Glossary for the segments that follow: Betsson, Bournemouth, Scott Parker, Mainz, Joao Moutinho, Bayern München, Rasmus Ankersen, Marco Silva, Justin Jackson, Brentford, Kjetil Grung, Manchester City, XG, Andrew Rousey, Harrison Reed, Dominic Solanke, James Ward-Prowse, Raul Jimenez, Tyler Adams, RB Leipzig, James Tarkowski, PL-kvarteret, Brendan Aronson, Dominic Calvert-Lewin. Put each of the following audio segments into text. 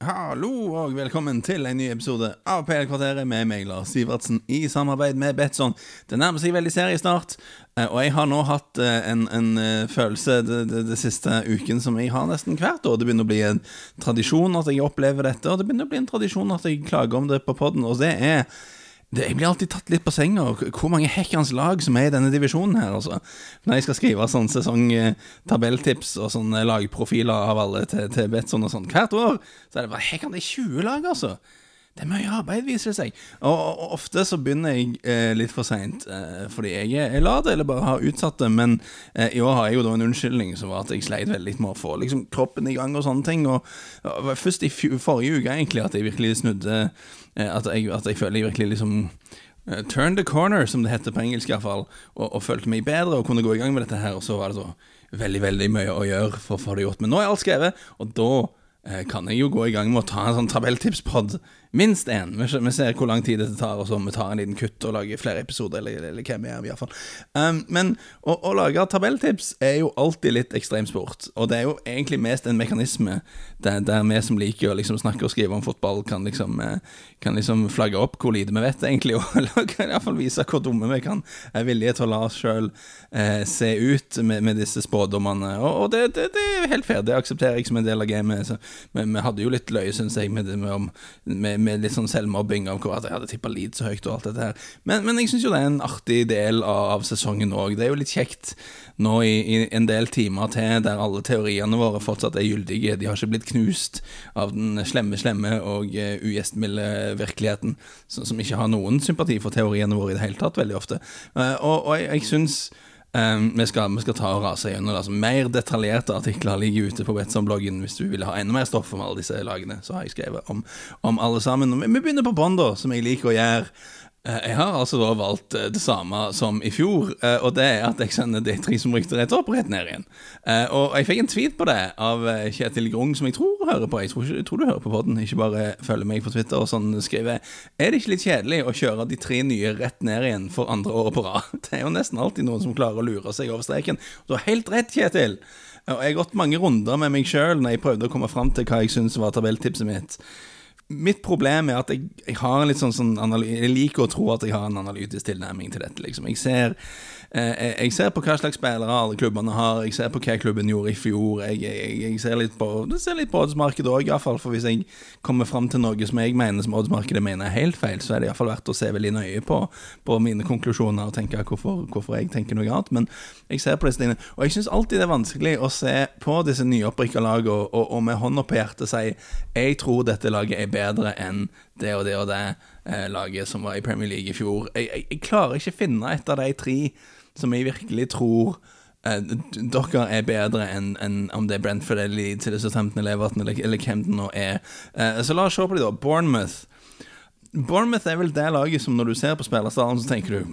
Hallo og velkommen til en ny episode av PL-kvarteret med Megler Sivertsen I samarbeid med Betsson. Det nærmer seg veldig seriestart, og jeg har nå hatt en følelse det siste uken som jeg har nesten hvert år. Det begynner å bli en tradisjon at jeg opplever dette, og det begynner å bli en tradisjon at jeg klager om det på podden, og det jeg blir alltid tatt litt på senga hvor mange hekkans lag som I denne divisjonen her altså. Når jeg skal skrive sånn sesongtabelltips og sånne lagprofiler av alle til Betsson og sånn hvert år så det bare hekkan det 20 lag altså det mye arbeid viser det seg og ofte så begynner jeg litt for sent fordi jeg ladet eller bare har utsatt det men I år har jeg jo da en unnskyldning som var at jeg sleit veldig med å få liksom, kroppen I gang og sånne ting og først I forrige uke egentlig at jeg virkelig snudde at jeg føler jeg virkelig liksom turn the corner som det heter på engelsk I hvert fall og følte meg bedre og kunne gå I gang med dette her og så var det så veldig mye å gjøre for å få det gjort men nå alt skrevet og da kan jeg jo gå I gang med å ta en sånn tabelltipspodd minst en, vi ser hvor lang tid det tar og så om vi tar en liten kutt og lager flere episoder eller hvem I hvert fall men å lage tabelltips jo alltid litt ekstremsport og det jo egentlig mest en mekanisme der vi som liker å liksom snakke og skrive om fotball kan liksom flagge opp hvor lite vi vet egentlig og kan I hvert fall vise hvor dumme vi kan villige til å la oss selv se ut med disse spådommene og det helt ferdig, det aksepterer jeg som en del av gamet så men vi hade ju lite löje syns jag med lite sån självmobbing av att jag hade tippat Leeds så högt och allt det här. Men jag syns ju det är en artig del av säsongen och det är ju lite käckt nu I en del timmar till där alla teorierna våra fortsatt är giltiga. De har inte blivit knust av den slemme och ugästmilde verkligheten som inte har någon sympati för teorierna våra I det hela tatt väldigt ofta. Och jag syns vi ska ta och rasa igenom alltså mer detaljerade artiklar ligger ute på Betsson-bloggen hvis du vill ha ännu mer stoff om alla dessa lagene så har jag skrivit om alla sammen vi börjar på bond då som jag liker och gör jag har alltså då valt det samma som I fjor och det är att jag sender de tre som rykter rätt upp rätt ner igen och jag fick en tweet på det av Kjetil Grung som jag tror hör på jag tror du hör på podden inte bara följer mig på Twitter och sån skriver är det inte lite kedligt att köra de tre nya rätt ner igen för andra året på rad det är ju nästan alltid någon som klarar att lura sig över streken du har helt rätt Kjetil och jag har gått många runder med mig själv när jag prövde att komma fram till vad jag syns var tabelltipset mitt problem att jag har en lite sån analytisk liker och tror att jag har en analytisk tillnärmning till detta liksom. Jag ser på hva slags spelare alla klubbarna har, jag ser på hva klubben gjorde I fjol, jag ser lite på det ser lite på oddsmarkedet då I alla fall för hvis jag kommer fram till något som jag menar som oddsmarkedet menar helt fel så är det I alla fall värt att se väldigt nöje på mina konklusioner och tänka varför jag tänker något annat men jag ser på det stenen och jag syns alltid det är vanskligt att se på dessa nya uppryckta lag och med hånden på hjärtat säga jag tror detta laget är bedre än det och det och det laget som var I Premier League I fjol. Jag klarar inte finna ett av de tre som jag verkligen tror dockar är bättre än om det är Brentford eller Southampton eller Everton eller Camden och är så låt oss se på det då Bournemouth är väl det laget som när du ser på spelarstaden så tänker du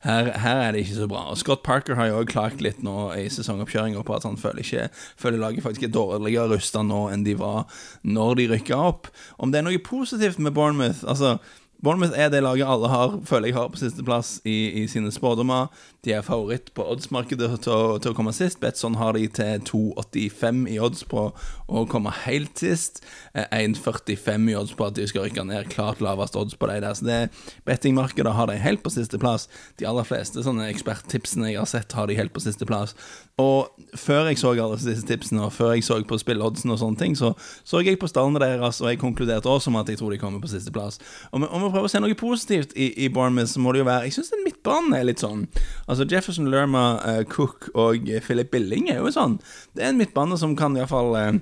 här är det inte så bra och Scott Parker har ju klagat lite nu I säsonguppkörningen på att han följer laget faktiskt dåligare rustat nu än de var när de ryckade upp om det är något positivt med Bournemouth alltså Bournemouth är det laget alla har följer jag har på sista plats I sina spådomar. De är favorit på oddsmarkedet till att komma sist. Betsson har de till 2,85 I odds på att komma helt sist. 1,45 I odds på att de ska rycka ner klart lavast odds på det där. Så det bettingmarkedet har de helt på sista plats. De allra flesta såna experttipsen jag har sett har de helt på sista plats. Och för jag såg alla dessa tipsen och för jag såg på spilloddsen och sånt ting så såg jag på stallen deras och jag konkluderade också som att jag tror de kommer på sista plats. Om prøver å se noe positivt I Bournemouth så må det jo være, jeg synes den midtbanen litt sånn altså Jefferson, Lerma, Cook og Philip Billing jo sånn det en midtbane som kan I hvert fall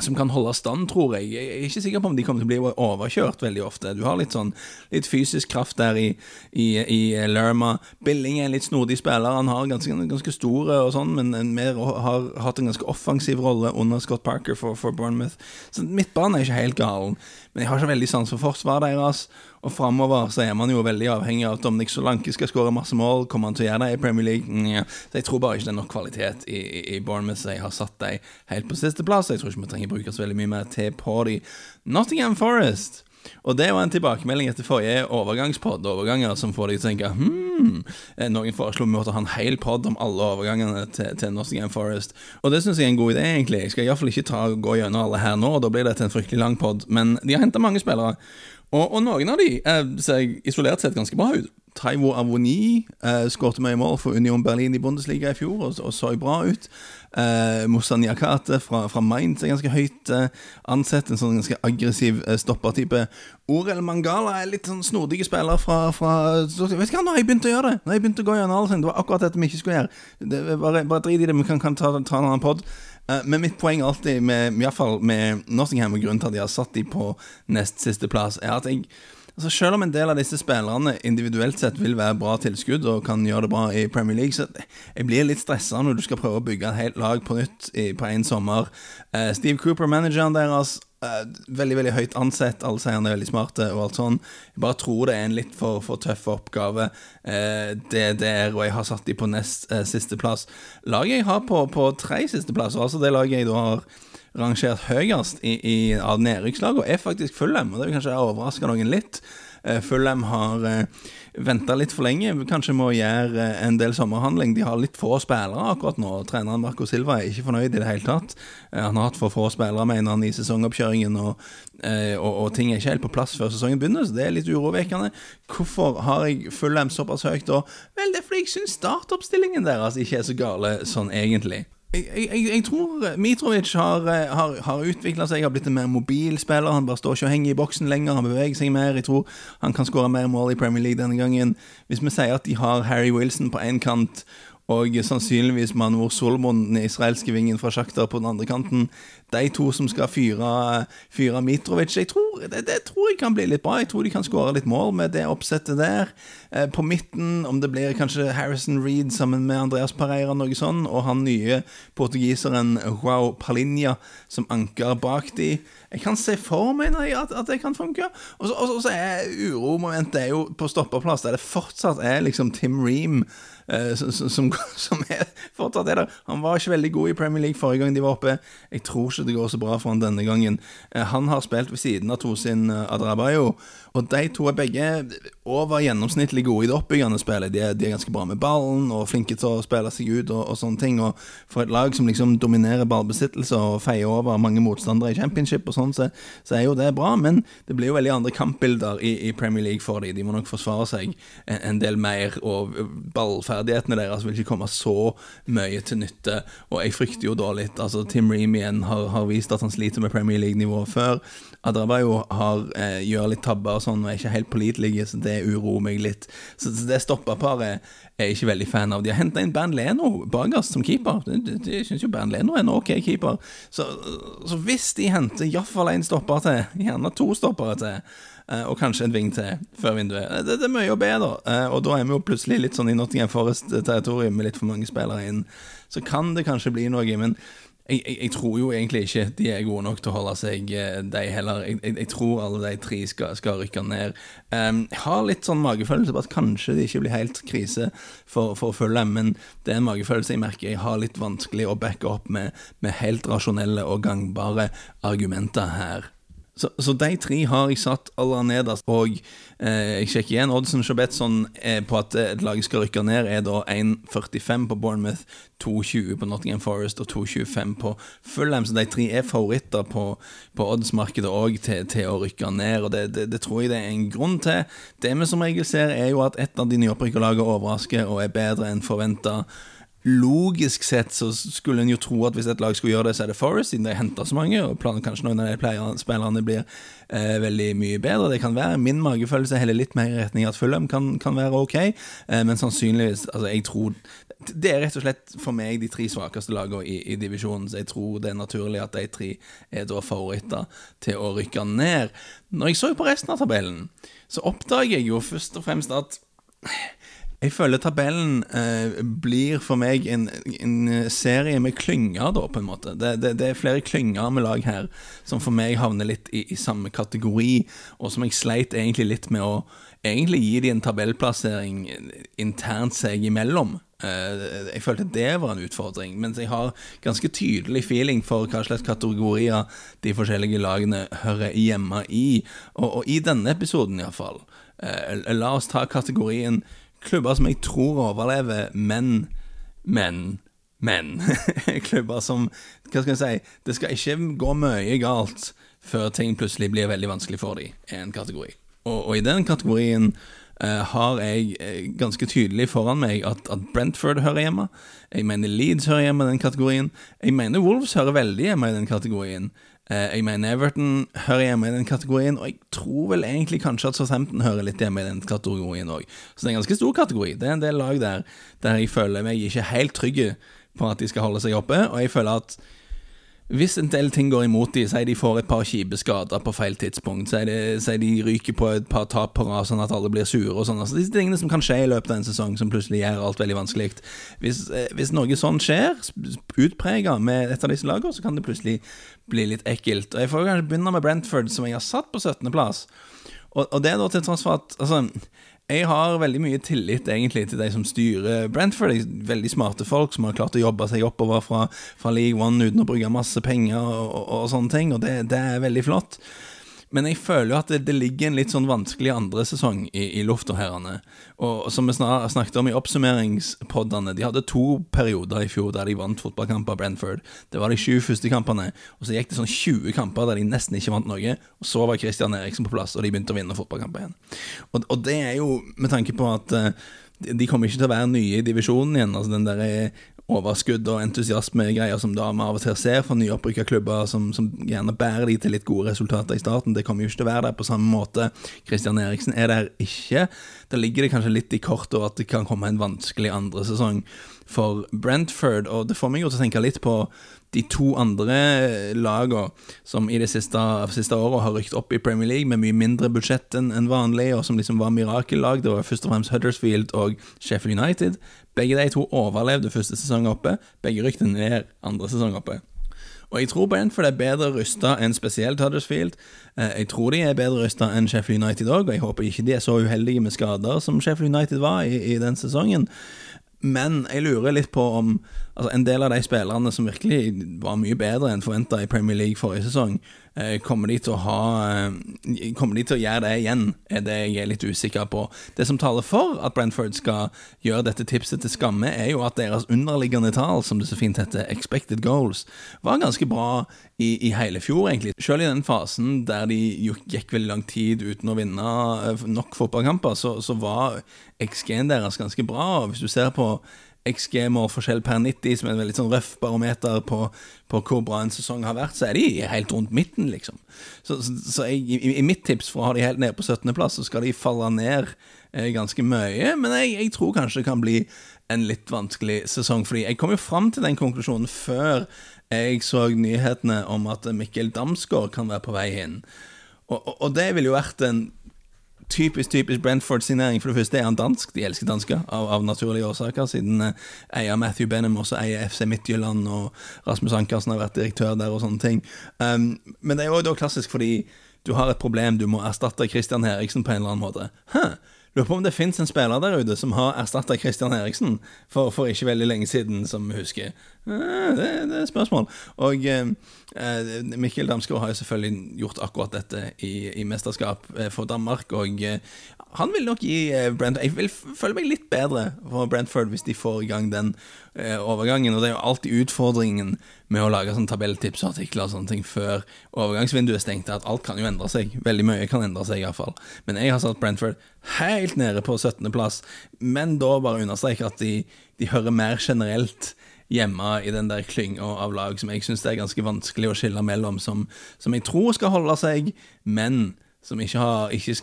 som kan hålla stand tror jag. Jag är inte säker på om de kommer att bli överkört väldigt ofta. Du har lite fysisk kraft där i Lerma. Billing är en lite snodig spelare. Han har ganska stora och sånt men mer har haft en ganska offensiv roll under Scott Parker för Bournemouth. Så mittbanan är inte helt galen, men jag har så väldigt sans för försvar deras och framöver så är man ju väldigt avhängig av att Dominic Solanke ska skora massa mål kommer han att göra det I Premier League. Ja. Så jag tror bara inte det är någon kvalitet I Bournemouth. Jag har satt dig helt på sista plats. Jag tror inte man trenger brukes väldigt mycket mer till på de. Nottingham Forest Och det var en tillbakemelding efter förra övergångspodd övergångar som får dig att tänka någon föreslog mig att ha en hel podd om alla övergångarna till Nottingham Forest. Och det syns jag är en god idé egentligen. Jag ska I alla fall inte ta och gå igenom alla här nu, då blir det en fruktigt lång podd, men de har hentat många spelare. Och någon av de ser isolerat sett ganska bra ut. Taiwo Awoniyi skårte med I mål för Union Berlin I Bundesliga I fjor och så bra ut. Moussa Niakhaté från Mainz ganska högt ansett en sån ganska aggressiv stoppartype. Orel Mangala lite sån snodig spelare från vet kan jag började göra. Nej, jag började gå igenom allting. Det var akkurat det man inte skulle göra. Det var bara drit I det man kan ta en annan podd. Men mitt poäng alltid med I alla fall med Nottingham och grund att jag satt I på näst sista plats är att jag så selv om en del av disse spillerne individuelt sett vil være bra tilskudd og kan gjøre det bra I Premier League, så jeg blir litt stresset når du skal prøve å bygge et helt lag på nytt på en sommer. Steve Cooper, manageren deres, veldig, veldig høyt ansett, alle sier han veldig smarte og alt sånn. Jeg bare tror det en litt for tøff oppgave. Det der, og jeg har satt de på nest siste plass. Laget jeg har på tre siste plass, altså det laget jeg da har rangerat högst I av nedryckslag och är faktiskt Fulham och det kanske är överraskar någon litet. Fulham har väntat lite för länge, kanske må göra en del sommarhandling. De har lite få spelare akkurat nu. Tränaren Marco Silva är inte förnöjd I det hela tatt. Han har haft för få spelare menar han I säsonguppkörningen och ting är inte helt på plats för säsongen börjar så det är lite oroväckande. Varför har jag Fulham så pass högt då? Väl det flyg syns startuppställningen där alltså inte är så gale sån egentligen. Jag tror Mitrovic har utvecklat sig, har blivit en mer mobil spelare. Han bara står och hänger I boxen längre, han beväger sig mer. Jag tror han kan skåra mer mål I Premier League den gången. Hvis man säger att de har Harry Wilson på en kant och sannsynligvis Manor Solomon I israelske vingen från Shakhtar på den andra kanten. De två som ska fyra Mitrovic. Jag tror det tror jag kan bli lite bra. Jag tror de kan skåra lite mål med det uppsättet där på mitten om det blir kanske Harrison Reed sammen med Andreas Pereira något sånt och han nye portugiseren João Palinha som ankar bak de. Jag kan se för mig när att det kan funka. Och så är uromomentet ju på stoppaplats där det fortsatt är liksom Tim Ream som fortsatt är där. Han var inte väldigt god I Premier League förra gången de var uppe. Jag tror inte det går så bra för han denna gången. Han har spelat vid sidan av Tosin Adebayo och de två är bägge över genomsnittligt goda I det uppbyggande spelet. De är ganska bra med bollen och flinka till att spela sig ut och sånt ting och för ett lag som liksom dominerar bollbesittelse och fejer över många motståndare I Championship och sånt så är ju det bra, men det blir ju väldigt andra kampbilder I Premier League för de måste nog försvara sig en del mer och bollfärdigheterna deras vill inte komma så mycket till nytta och jag fryktar ju då lite alltså Tim Ream igen har visat att han sliter med Premier League nivå för Adebayo har gör lite tabbar och sånt och är inte helt pålitlig så det oroar mig lite så det stoppar paret är inte väldigt fan av. De har hentat in Bernd Leno bagast som keeper. Det syns ju Bernd Leno är en okej keeper. Så visst de hentar I alla fall en stoppare till, gärna två stoppare till. Och kanske en ving till för vinduet. Det är mycket bättre. Och då är man ju plötsligt lite sån I Nottingham Forest territorium med lite för många spelare in. Så kan det kanske bli något men jag tror ju egentligen inte de är goda nog att hålla sig de heller. Jag tror alla de tre ska rycka ner. Har lite sån magefölelse på att kanske det inte blir helt krise för Fulham, men det är en magefölelse jag märker. Jag har lite vanskelig att backa upp med helt rationella och gangbara argument här. Så de tre har jag satt allra nederst och jag checkar igen Oddsen och Betsson på att ett lag ska rycka ner är då 1.45 på Bournemouth, 2.20 på Nottingham Forest och 2.25 på Fulham så de tre är favoriter på oddsmarkedet och till att rycka ner och det tror jag det är en grund till. Det man som regel ser är ju att ett av de nyopprykkerlagen överraskar och är bättre än förväntat. Logiskt sett så skulle en ju tro att hvis ett lag skulle göra det så är det Forest innan de hämtar så många och planen kanske någon av de spelarna blir väldigt mycket bättre. Det kan vara min magefølelse heller lite mer I retning att Fulham kan vara okej, men sannsynligvis alltså jag tror det är rätt och slett för mig de tre svagaste lagen I divisionen så jag tror det är naturligt att de tre är då favoriter till att rycka ner. När jag såg på resten av tabellen så upptäckte jag ju först och främst att Jeg føler tabellen blir for meg en serie med klynger da, på en måte. Det flere klynger med lag her, som for meg havner litt I samme kategori, og som jeg sleit egentlig litt med å egentlig gi de en tabellplassering internt seg imellom. Jeg følte det var en utfordring, men jeg har ganske tydelig feeling for hva slags kategorier de forskjellige lagene hører hjemme I, og I denne episoden I hvert fall. La oss ta kategorien klubber som jeg tror overlever, men klubber som, hva skal jeg si, det skal ikke gå mye galt før ting plutselig blir veldig vanskelig for dem, en kategori. Og I den kategorien har jeg ganske tydelig foran meg at Brentford hører hjemme, jeg mener Leeds hører hjemme I den kategorien, jeg mener Wolves hører veldig hjemme I den kategorien, jeg mener Everton hører hjemme I den kategorien, og jeg tror vel egentlig kanskje at Southampton hører litt hjemme I den kategorien også. Så det en ganske stor kategori. Det en del lag der jeg føler meg ikke helt trygge på at de skal holde seg oppe, og jeg føler at hvis en del ting går imot de, sier de får et par kibeskader på feil tidspunkt, sier de ryker på et par tap på rad, sånn at alle blir sure og sånn. Altså, disse tingene som kan skje I løpet av en sesong, som plutselig gjør alt veldig vanskelig. Hvis noe sånt skjer, utpreget med et av disse lagene, så kan det plutselig blir litt ekkelt, og jeg får kanskje begynne med Brentford som jeg har satt på 17. plass og det da til tross for at altså, jeg har veldig mye tillit egentlig til de som styrer Brentford veldig smarte folk som har klart å jobbe seg oppover fra League One uten å bruke masse penger og sånne ting og det veldig flott men jeg føler jo at det ligger en litt sånn vanskelig andre sesong I luft og herrene og som vi snakket om I oppsummeringspoddene, de hadde 2 perioder I fjor der de vant fotballkamper Brentford, det var de 7 første kampene og så gikk det sånn 20 kamper der de nesten ikke vant noe, og så var Christian Eriksen på plass og de begynte å vinne fotballkamper igjen og det jo med tanke på at de kommer ikke til å være nye I divisjonen igjen, altså den der overskudd og entusiasme greier som damer av og til ser for nyopprykket klubber som gjerne bærer de til litt gode resultater I starten. Det kommer jo ikke til å være der på samme måte. Christian Eriksen der ikke. Da ligger det kanskje litt I kort og at det kan komme en vanskelig andre sesong for Brentford, og det får meg jo til å tenke litt på de 2 andre lagene som I det siste året har rykt opp I Premier League med mye mindre budsjett enn vanlig, og som liksom var mirakellag. Det var først og fremst Huddersfield og Sheffield United. Begge de 2 overlevde første sesong oppe, begge rykte ned andre sesong oppe. Og jeg tror Brentford bedre rustet enn spesielt Huddersfield. Jeg tror de bedre rustet enn Sheffield United også, og jeg håper ikke de så uheldige med skader som Sheffield United var I den sesongen. Men jeg lurer litt på om altså en del av de spillerne som virkelig var mye bedre enn forventet I Premier League forrige sesong, kommer de til å gjøre det igjen? Det jeg litt usikker på. Det som taler for at Brentford skal gjøre dette tipset til skamme jo at deres underliggende tal, som det så fint heter, expected goals, var ganske bra I hele fjor egentlig. Selv I den fasen der de gikk veldig lang tid uten å vinne nok fotballkamper, så var XG-en deres ganske bra, og hvis du ser på XG-målforskjell per 90 som en veldig sånn røff barometer på hvor bra en sesong har vært, så de helt rundt midten liksom. Så jeg, I mitt tips for å ha de helt ned på 17. plass så skal de falle ned ganske mye, men jeg tror kanskje det kan bli en litt vanskelig sesong fordi jeg kom jo frem til den konklusjonen før jeg så nyhetene om at Mikkel Damsgaard kan være på vei inn og det ville jo vært en typisk Brentford-signering, for det første han dansk, de elsker dansker, av naturlige årsaker, siden eier Matthew Benham også eier FC Midtjylland, og Rasmus Ankersen har vært direktør der og sånne ting. Men det jo da klassisk, fordi du har et problem, du må erstatte Christian Eriksen på en eller annen måte. Lurer på om det finnes en spiller der ute som har erstattet Christian Eriksen for ikke veldig lenge siden, som vi husker. Det et spørsmål. Og Mikkel Damsgaard har jo selvfølgelig gjort akkurat dette i mesterskap for Danmark, og han vil nok gi Brentford, jeg vil føle meg litt bedre for Brentford hvis de får I gang den overgangen, og det jo alltid utfordringen med å lage sånn tabelltips og artikler og sånne ting før overgangsvinduet stengte, at alt kan jo endre seg, veldig mye kan endre seg I hvert fall. Men jeg har satt Brentford helt nede på 17. plass, men da bare understreker at de hører mer generelt hjemme I den der klynga av lag som jeg synes det ganske vanskelig å skille mellom, som jeg tror skal holde seg, men som det skal ikke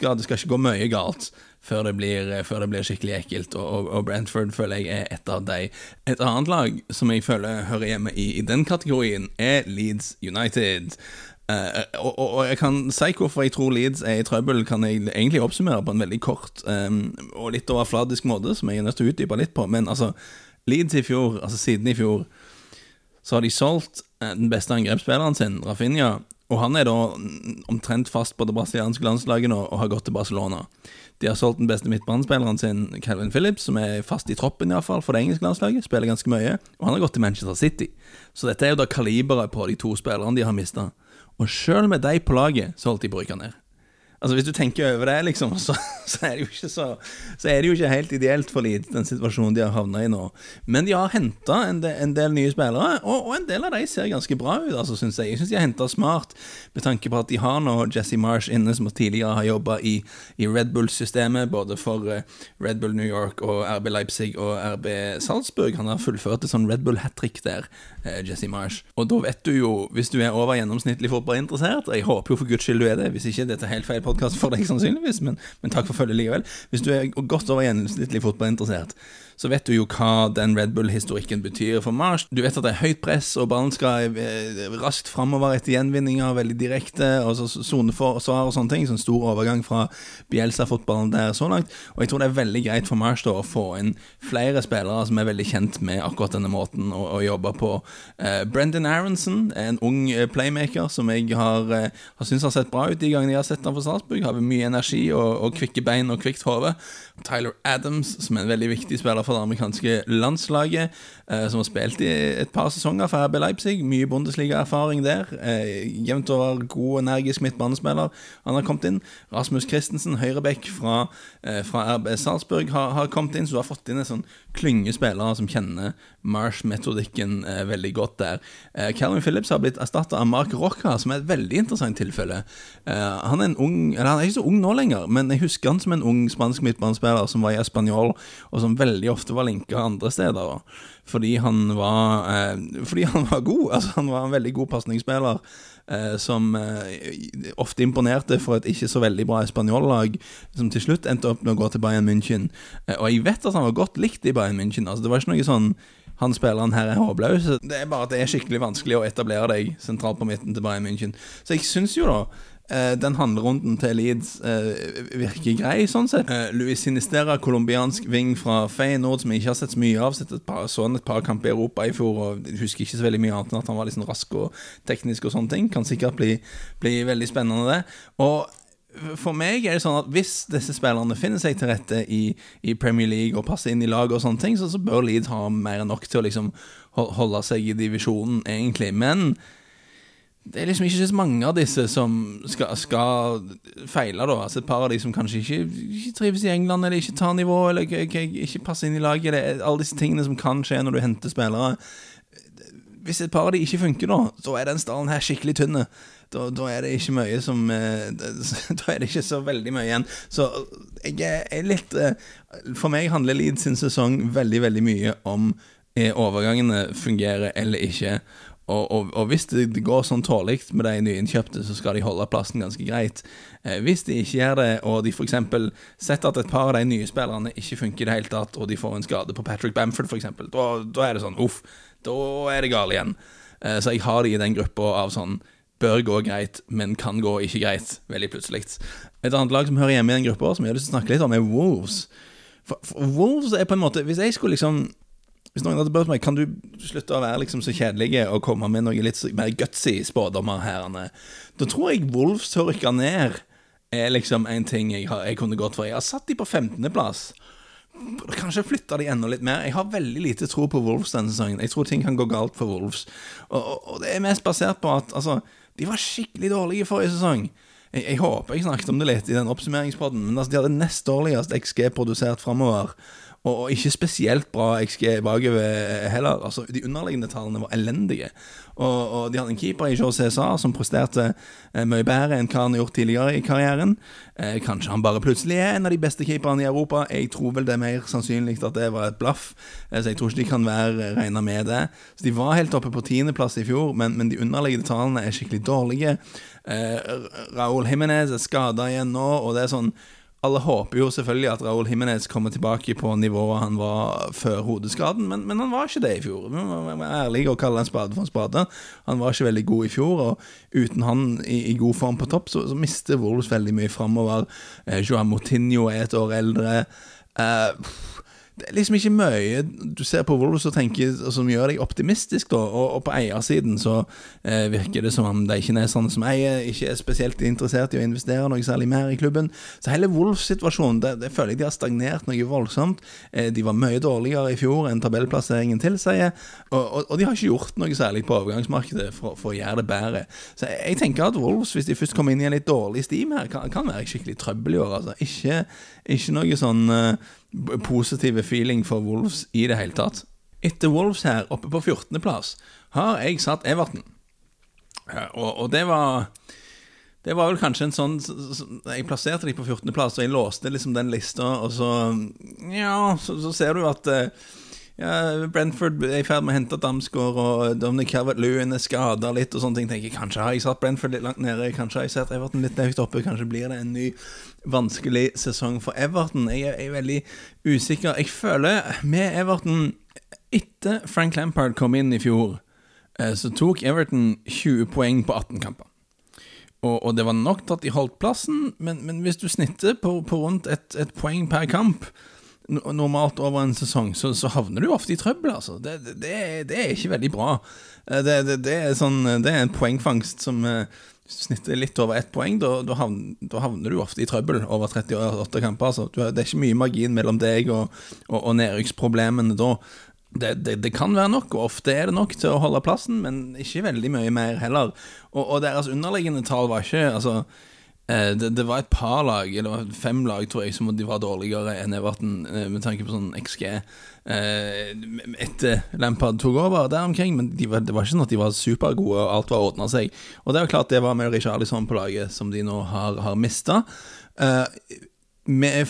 gå mye galt før det blir skikkelig ekkelt, og Brentford føler jeg et av de. Et annet lag som jeg føler hører hjemme i den kategorien Leeds United. Og jeg kan si hvorfor jeg tror Leeds I trøbbel kan jeg egentlig oppsummere på en veldig kort og litt overfladisk måte som jeg nødt til å utdype litt på men altså, Leeds I fjor, altså siden I fjor så har de solgt den beste angrepsspilleren sin, Rafinha og han da omtrent fast på det brasilianske landslaget nå, og har gått til Barcelona de har solgt den beste midtbanespilleren sin Calvin Phillips, som fast I troppen I hvert fall for det engelske landslaget, spiller ganske mye og han har gått til Manchester City så dette jo da kaliberet på de to spillerne de har mistet Og selv med de på laget så holdt de bruker ned. Altså hvis du tänker över det liksom så det jo ikke så det jo ikke helt ideelt for Leeds den situationen de har havnet I nå. Men de har hentet en del nye spillere og en del av de ser ganske bra ut. Altså synes jeg. Jeg synes de har hentet smart med tanke på at de har nå Jesse Marsch inne som tidligere har jobbet I Red Bull systemet både for Red Bull New York og RB Leipzig og RB Salzburg. Han har fullført et sånn Red Bull hat-trick der Jesse Marsch. Og da vet du jo hvis du over gjennomsnittlig fotballinteressert og jeg håper jo for Guds skyld du det hvis ikke dette helt feil podcast for deg sannsynligvis, men takk for følget likevel. Hvis du godt over gjennomsnittlig fotballinteressert, så vet du jo hva den Red Bull-historikken betyr for Mars. Du vet at det høyt press, og ballen skal raskt fremover etter gjenvinninger, veldig direkte, og så zoneforsvar og sånne ting, sånn stor overgang fra Bielsa-fotballen der så langt. Og jeg tror det veldig greit for Mars da, å få inn flere spillere som veldig kjent med akkurat denne måten å jobbe på. Brendan Aronson, en ung playmaker som jeg har synes har sett bra ut de gangene jeg har sett han for Salzburg, har mye energi og kvikke bein og kvikt hode. Tyler Adams, som en veldig viktig spiller for det amerikanske landslaget som har spilt I et par sesonger for RB Leipzig, mye Bundesliga-erfaring der jevnt over god energisk midtbanespiller, han har kommet inn Rasmus Christensen, høyrebekk fra RB Salzburg har kommet inn så du har fått inn en sånn klyngespillere som kjenner Marsh-metodikken veldig godt der Calvin Phillips har blitt erstattet av Mark Rocca som et veldig interessant tilfelle han en ung, eller han ikke så ung nå lenger men jeg husker han som en ung spansk midtbanespiller som var I Espanyol og som veldig ofte var linket andre steder da. Fordi han var god, altså han var en veldig god passningsspiller som ofte imponerte for et ikke så veldig bra Espanyol-lag som til slutt endte opp med å gå til Bayern München og jeg vet at han var godt likt I Bayern München, altså det var ikke noe sånn han spilleren her håpløs, det bare at det skikkelig vanskelig å etablere deg sentralt på midten til Bayern München, så jeg synes jo da den handlerunden til Leeds virker grei sånn sett Luis Sinisterra, kolumbiansk ving fra Feyenoord som jeg ikke har sett så mye av sett et par kamper I Europa I fjor og husker ikke så veldig mye annet enn at han var litt sånn rask og teknisk og sånne ting kan sikkert bli veldig spennende det og for meg det sånn at hvis disse spillerne finner seg til rette I Premier League og passer inn I lag og sånne ting så bør Leeds ha mer enn nok til å liksom holde seg I divisjonen egentlig, men det liksom ikke så mange av disse som skal feile da, altså et par av de som kanskje ikke trives I England eller ikke tar nivå eller ikke passer inn I laget, alle disse tingene som kan skje når du henter spillere hvis et par av de ikke funker da så den stallen her skikkelig tynne då det ikke mye som då det ikke så veldig mye igjen så jeg litt for meg handler Leeds sin sesong veldig, veldig mye om overgangene fungerer eller ikke og hvis det går sånn tåligt med de nyinnkjøpte så skal de holde plassen ganske greit hvis de ikke gjør det og de for eksempel setter at et par av de nye spillerne ikke funker I det hele tatt og de får en skade på Patrick Bamford for eksempel då det sånn, uff, då det galt igjen så jeg har de I den gruppa av sånn bør gå greit, men kan gå ikke greit veldig plötsligt. Et annet lag som hører hjemme I den gruppa, som jeg har lyst til å snakke litt om Wolves. For Wolves på en måte, hvis jeg skulle liksom hvis noen hadde spørt meg, kan du slutte å være liksom så kjedelige og komme med noe litt mer gutsy spådommer herene? Da tror jeg Wolves å rykke ned liksom en ting jeg kunne gått for. Jeg har satt de på 15. plass. Kanskje flytter de enda litt mer jeg har veldig lite tro på Wolves denne sesongen jeg tror ting kan gå galt for Wolves og det mest basert på at altså, de var skikkelig dårlige forrige sesong jeg håper jeg snakket om det litt I den oppsummeringspodden men altså, de hadde nest dårligast XG produsert fremover og ikke spesielt bra XG bakover heller altså, de underliggende tallene var elendige og de hadde en keeper I Jose Sarr som presterte mye bedre enn hva han har gjort tidligere I karrieren kanskje han bare plutselig en av de beste keeperne I Europa jeg tror vel det mer sannsynlig at det var et blaff så jeg tror ikke de kan være regnet med det så de var helt oppe på 10. plass I fjor men de underliggende tallene skikkelig dårlige Raul Jimenez skadet igjen nå og det sånn Alle håper jo selvfølgelig at Raul Jimenez kommer tilbake på nivået han var før hodeskaden, men han var ikke det I fjor. Vi må ærlig og kalle en spade for en spade. Han var ikke veldig god I fjor, og uten han I god form på topp, så mister Wolves veldig mye fremover. Joao Moutinho et år eldre. Det liksom ikke mye du ser på Wolves og tenker, som gjør deg optimistisk da, og på eiersiden så virker det som om de kineserne som eier ikke spesielt interessert I å investere noe særlig mer I klubben, så hele Wolves-situasjonen, det føler jeg de har stagnert noe voldsomt, de var mye dårligere I fjor enn tabellplasseringen tilsier, og de har ikke gjort noe særlig på overgangsmarkedet for å gjøre det bedre, så jeg tenker at Wolves, hvis de først kommer inn I en litt dårlig stim her, kan være skikkelig trøbbel I år, altså. Ikke noe sånn positive feeling for Wolves I det hele tatt. Etter Wolves her, oppe på 14. plass, har jeg satt Everton. Og det var vel kanskje en sånn, jeg plasserte de på 14. plass, og jeg låste liksom den lista, og så ser du at Brentford I ferd med å hente Damsgaard, og Dominic Calvert-Lewin skader litt og sånne ting, tenker jeg, kanskje har jeg satt Brentford litt langt nede, kanskje har jeg satt Everton litt høyt oppe, kanskje blir det en ny vanskelig sesong for Everton. Jeg veldig usikker. Jeg føler med Everton, etter Frank Lampard kom inn I fjor, så tok Everton 20 poeng på 18 kamper. Og det var nok til at de holdt plassen, men hvis du snitter på rundt et poeng per kamp, normalt over en sesong, så havner du ofte I trøbbel, altså. Det ikke veldig bra. Det en poengfangst som snittet litt over ett poeng, da havner du ofte I trøbbel over 38 kamper, altså. Det ikke mye margin mellom deg og nedrykksproblemene da. Det kan være nok, og ofte det nok til å holde plassen, men ikke veldig mye mer heller. Og deres underliggende tal var ikke, altså, det var et par lag, eller 5 lag tror jeg, som de var dårligere enn Everton med tanke på sånn XG etter Lampard tog over der omkring, men det var ikke sånn at de var supergode og alt var ordnet seg, og det var klart det var med Richarlison på laget som de nå har mistet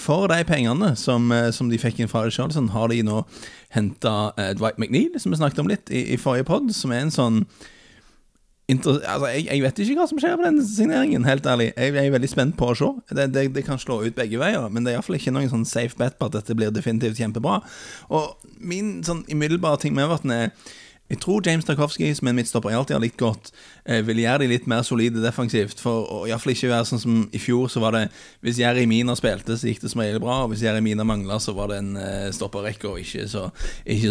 for de pengene som de fikk inn fra Richarlison har de nå hentet Dwight McNeil, som vi snakket om litt i forrige podd, som en sånn altså, jeg vet ikke hva som skjer på den signeringen, helt ærlig. Jeg veldig spent på å se. Det kan slå ut begge veier, men det I hvert fall ikke noen sånn safe bet på at dette blir definitivt kjempebra. Og min sånn umiddelbare ting med Everton jeg tror James Tarkowski, som en midtstopper jeg alltid har likt godt, vil gjøre de litt mer solide defensivt, for å I hvert fall ikke være sånn som I fjor, så var det, hvis Jerry Mina spilte, så gikk det som regel bra, og hvis Jerry Mina manglet, så var det en stopperrekke, og ikke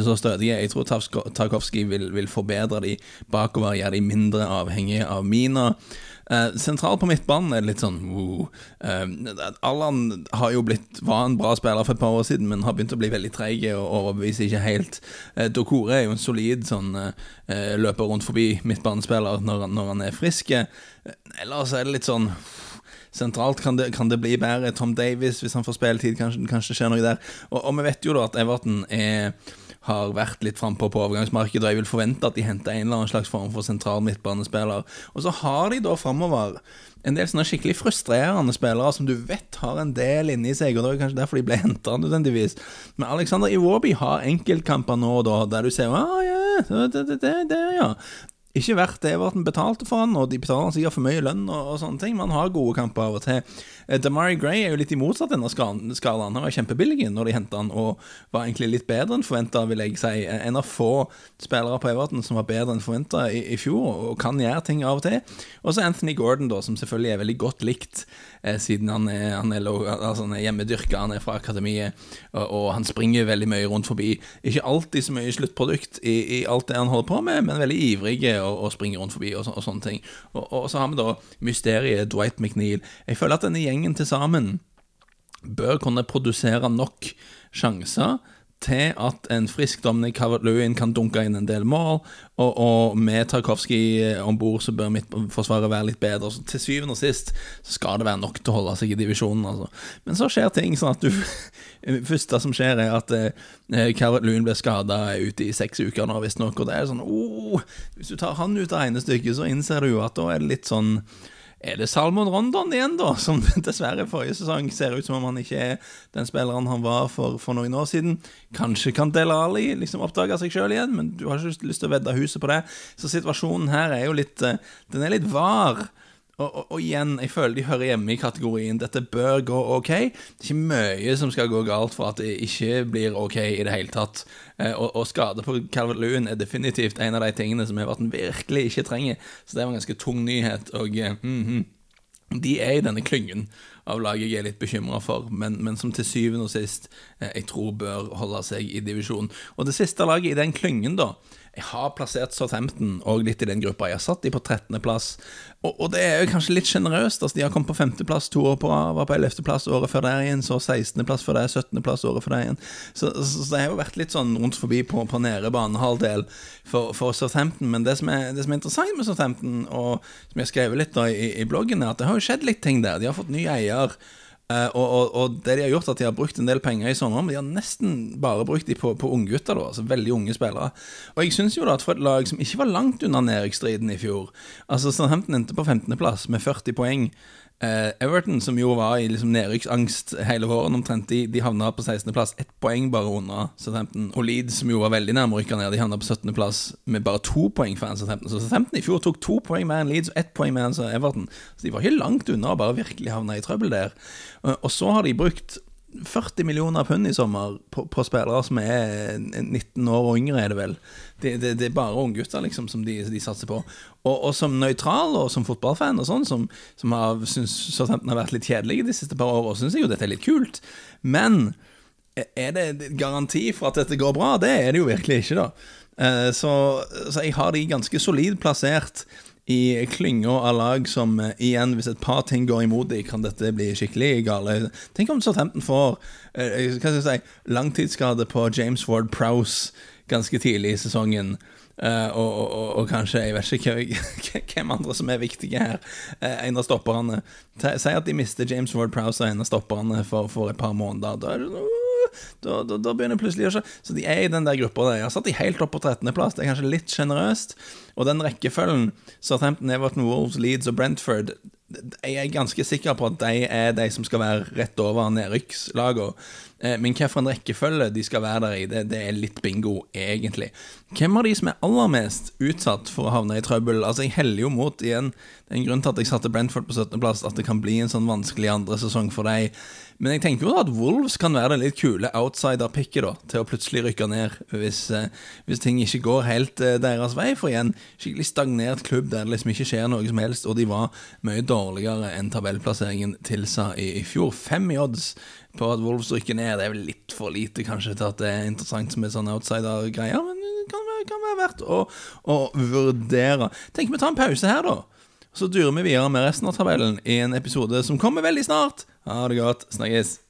så stødige. Jeg tror Tarkowski vil forbedre de bakover, gjøre de mindre avhengige av Mina. Central på midtbanen det litt sånn Allan har jo var en bra spiller for et par år siden, men har begynt å bli veldig treg og overbeviser ikke helt. Dokore jo en solid sånn, løper rundt forbi midtbanespiller når han frisk. Ellers det litt sånn centralt kan det bli bedre. Tom Davis, hvis han får spilletid, kanskje skjer noe der. Og vi vet jo da at Everton har vært litt frempå på overgangsmarkedet, og jeg vil forvente at de henter en eller annen slags form for sentral midtbanespiller. Og så har de da fremover en del sånne skikkelig frustrerende spillere som du vet har en del inne I seg, og det kanskje derfor de ble hentet nødvendigvis. Men Alexander Iwobi har enkeltkamper nå og da, der du ser, ja. Ikke verdt det var at han betalte for han, og de betaler han sikkert for mye lønn og sånne ting, men han har gode kamper av og til. Damari Gray jo litt I motsatt denne skalaen, han var kjempebillig når de hentet han, og var egentlig litt bedre enn forventet, vil jeg si. En av få spillere på Everton som var bedre enn forventet i fjor, og kan gjøre ting av og til. Og så Anthony Gordon da, som selvfølgelig veldig godt likt, siden han er hjemmedyrket, han fra akademiet, og han springer veldig mye rundt forbi. Ikke alltid så mye sluttprodukt i alt det han holder på med, men veldig ivrig og springer rundt forbi og sånne ting. Og så har vi da mysteriet Dwight McNeil. Jeg føler at denne gjengen til sammen bør kunne produsere nok sjanser til at en frisk Dominic Calvert-Lewin kan dunke inn en del mål, og med Tarkowski ombord så bør midtforsvaret være litt bedre, så til 7. og sist så skal det være nok til å holde seg I divisjonen, altså. Men så skjer ting sånn at første som skjer at Calvert-Lewin blir skadet ute I 6 uker nå, visst nok, og det sånn, hvis du tar han ut av ene stykket, så innser du jo at da det litt sånn, det Salomon Rondon igjen da, som dessverre forrige sesong ser ut som om han ikke den spilleren han var for noen år siden. Kanskje kan Dele Alli liksom oppdage seg selv igjen, men du har ikke lyst til å vedde huset på det. Så situasjonen her jo litt, den litt var, Og igen, jeg føler de hører hjemme I kategorien dette bør gå ok. Det ikke mye som skal gå galt for at det ikke blir ok I det hele tatt. Og skade på Calvert-Lewin definitivt en av de tingene som har vært en virkelig ikke trenger. Så det var en ganske tung nyhet, og de I denne klyngen av laget jeg litt bekymret for, men som til syvende og sist jeg tror bør holde seg I divisjonen. Og det siste laget I den klyngen da, jeg har plassert Southampton og litt I den gruppa jeg har satt I på 13. plass, og det jo kanskje litt generøst, altså de har kommet på 5. plass 2 år på, var på 11. plass året før der igjen, så 16. plass før der, 17. plass året før der igjen, så det har jo vært litt sånn rundt forbi på nede banehalvdel for Southampton, men det som er interessant med Southampton, og som jeg skrev litt da I bloggen, at det har jo skjedd litt ting der, de har fått ny eier, og det de har gjort at de har brukt en del penger I sommer, men de har nästan bara brukt de på unggutter då, altså väldigt unga spelare. Och jag syns ju då att för ett lag som inte var långt undan nedrykksstriden I fjol, alltså Southampton endte på 15. plats med 40 poäng. Everton som ju var I liksom nedrykksangst hela våren omtrent de hamnade på 16. plats, 1 poäng bara under Southampton. Och Leeds som ju var väldigt nära rycka ner, de hamnade på 17. plats med bara 2 poäng för Southampton. Så Southampton I fjol tog 2 poäng mer än Leeds och 1 poäng mer än Everton. Så de var ju långt undan, bara verkligen hamnade I trubbel där. Och så har de brukt 40 miljoner pund I sommar på spelare som är 19 år och yngre är det väl. Det är bara unggutter liksom som de satsar på. Och som neutral och som fotbollsfan och sånt som har syns Southampton har varit lite kedliga de sista par åren syns ju det är lite kul. Men är det garanti för att det går bra? Det är det ju verkligen inte då. Så jag har det ganska solid placerat. I klynger av lag som igen hvis et par ting går imot det kan dette bli skikkelig gale tenk om Southampton får langtidsskade på James Ward-Prowse ganske tidlig I sesongen og kanskje jeg vet ikke hvem andre som viktige her en av stopperne si at de mister James Ward-Prowse og en av stopperne for et par måneder da då börjar plötsligt så de är I den där gruppen där. Jag satt I helt upp på 13:e plats. Det är kanske lite generöst och den räckeföljen Southampton, Everton, Wolves, Leeds och Brentford. Jag är ganska säker på att de är de som ska vara rätt över nedryckslagen. Men varför en räckefölje de ska vara där I det är lite bingo egentligen. Vem är de som är allra mest utsatt för att havna I trubbel? Alltså jag häller ju mot igen. Det är en grund att jag satte Brentford på 17:e plats att det kan bli en sån vansklig andra säsong för dig. Men jag tänker ju att Wolves kan vara lite kul outsider picket då till att plötsligt rycka ner hvis ting inte går helt deras väg för igen. Skickligt stagnerat klubb där liksom inte sker något som helst och de var mycket dårligare än tabellplaceringen tillsa I fjol 5 I odds på att Wolves rycker ner. Det är väl lite för lite kanske till att det är intressant som en sån outsider grejer men det kan vara värt att vurdera. Tänk vi tar en paus här då. Så durer vi videre med resten av tabellen I en episode som kommer veldig snart. Ha det godt, snakkes!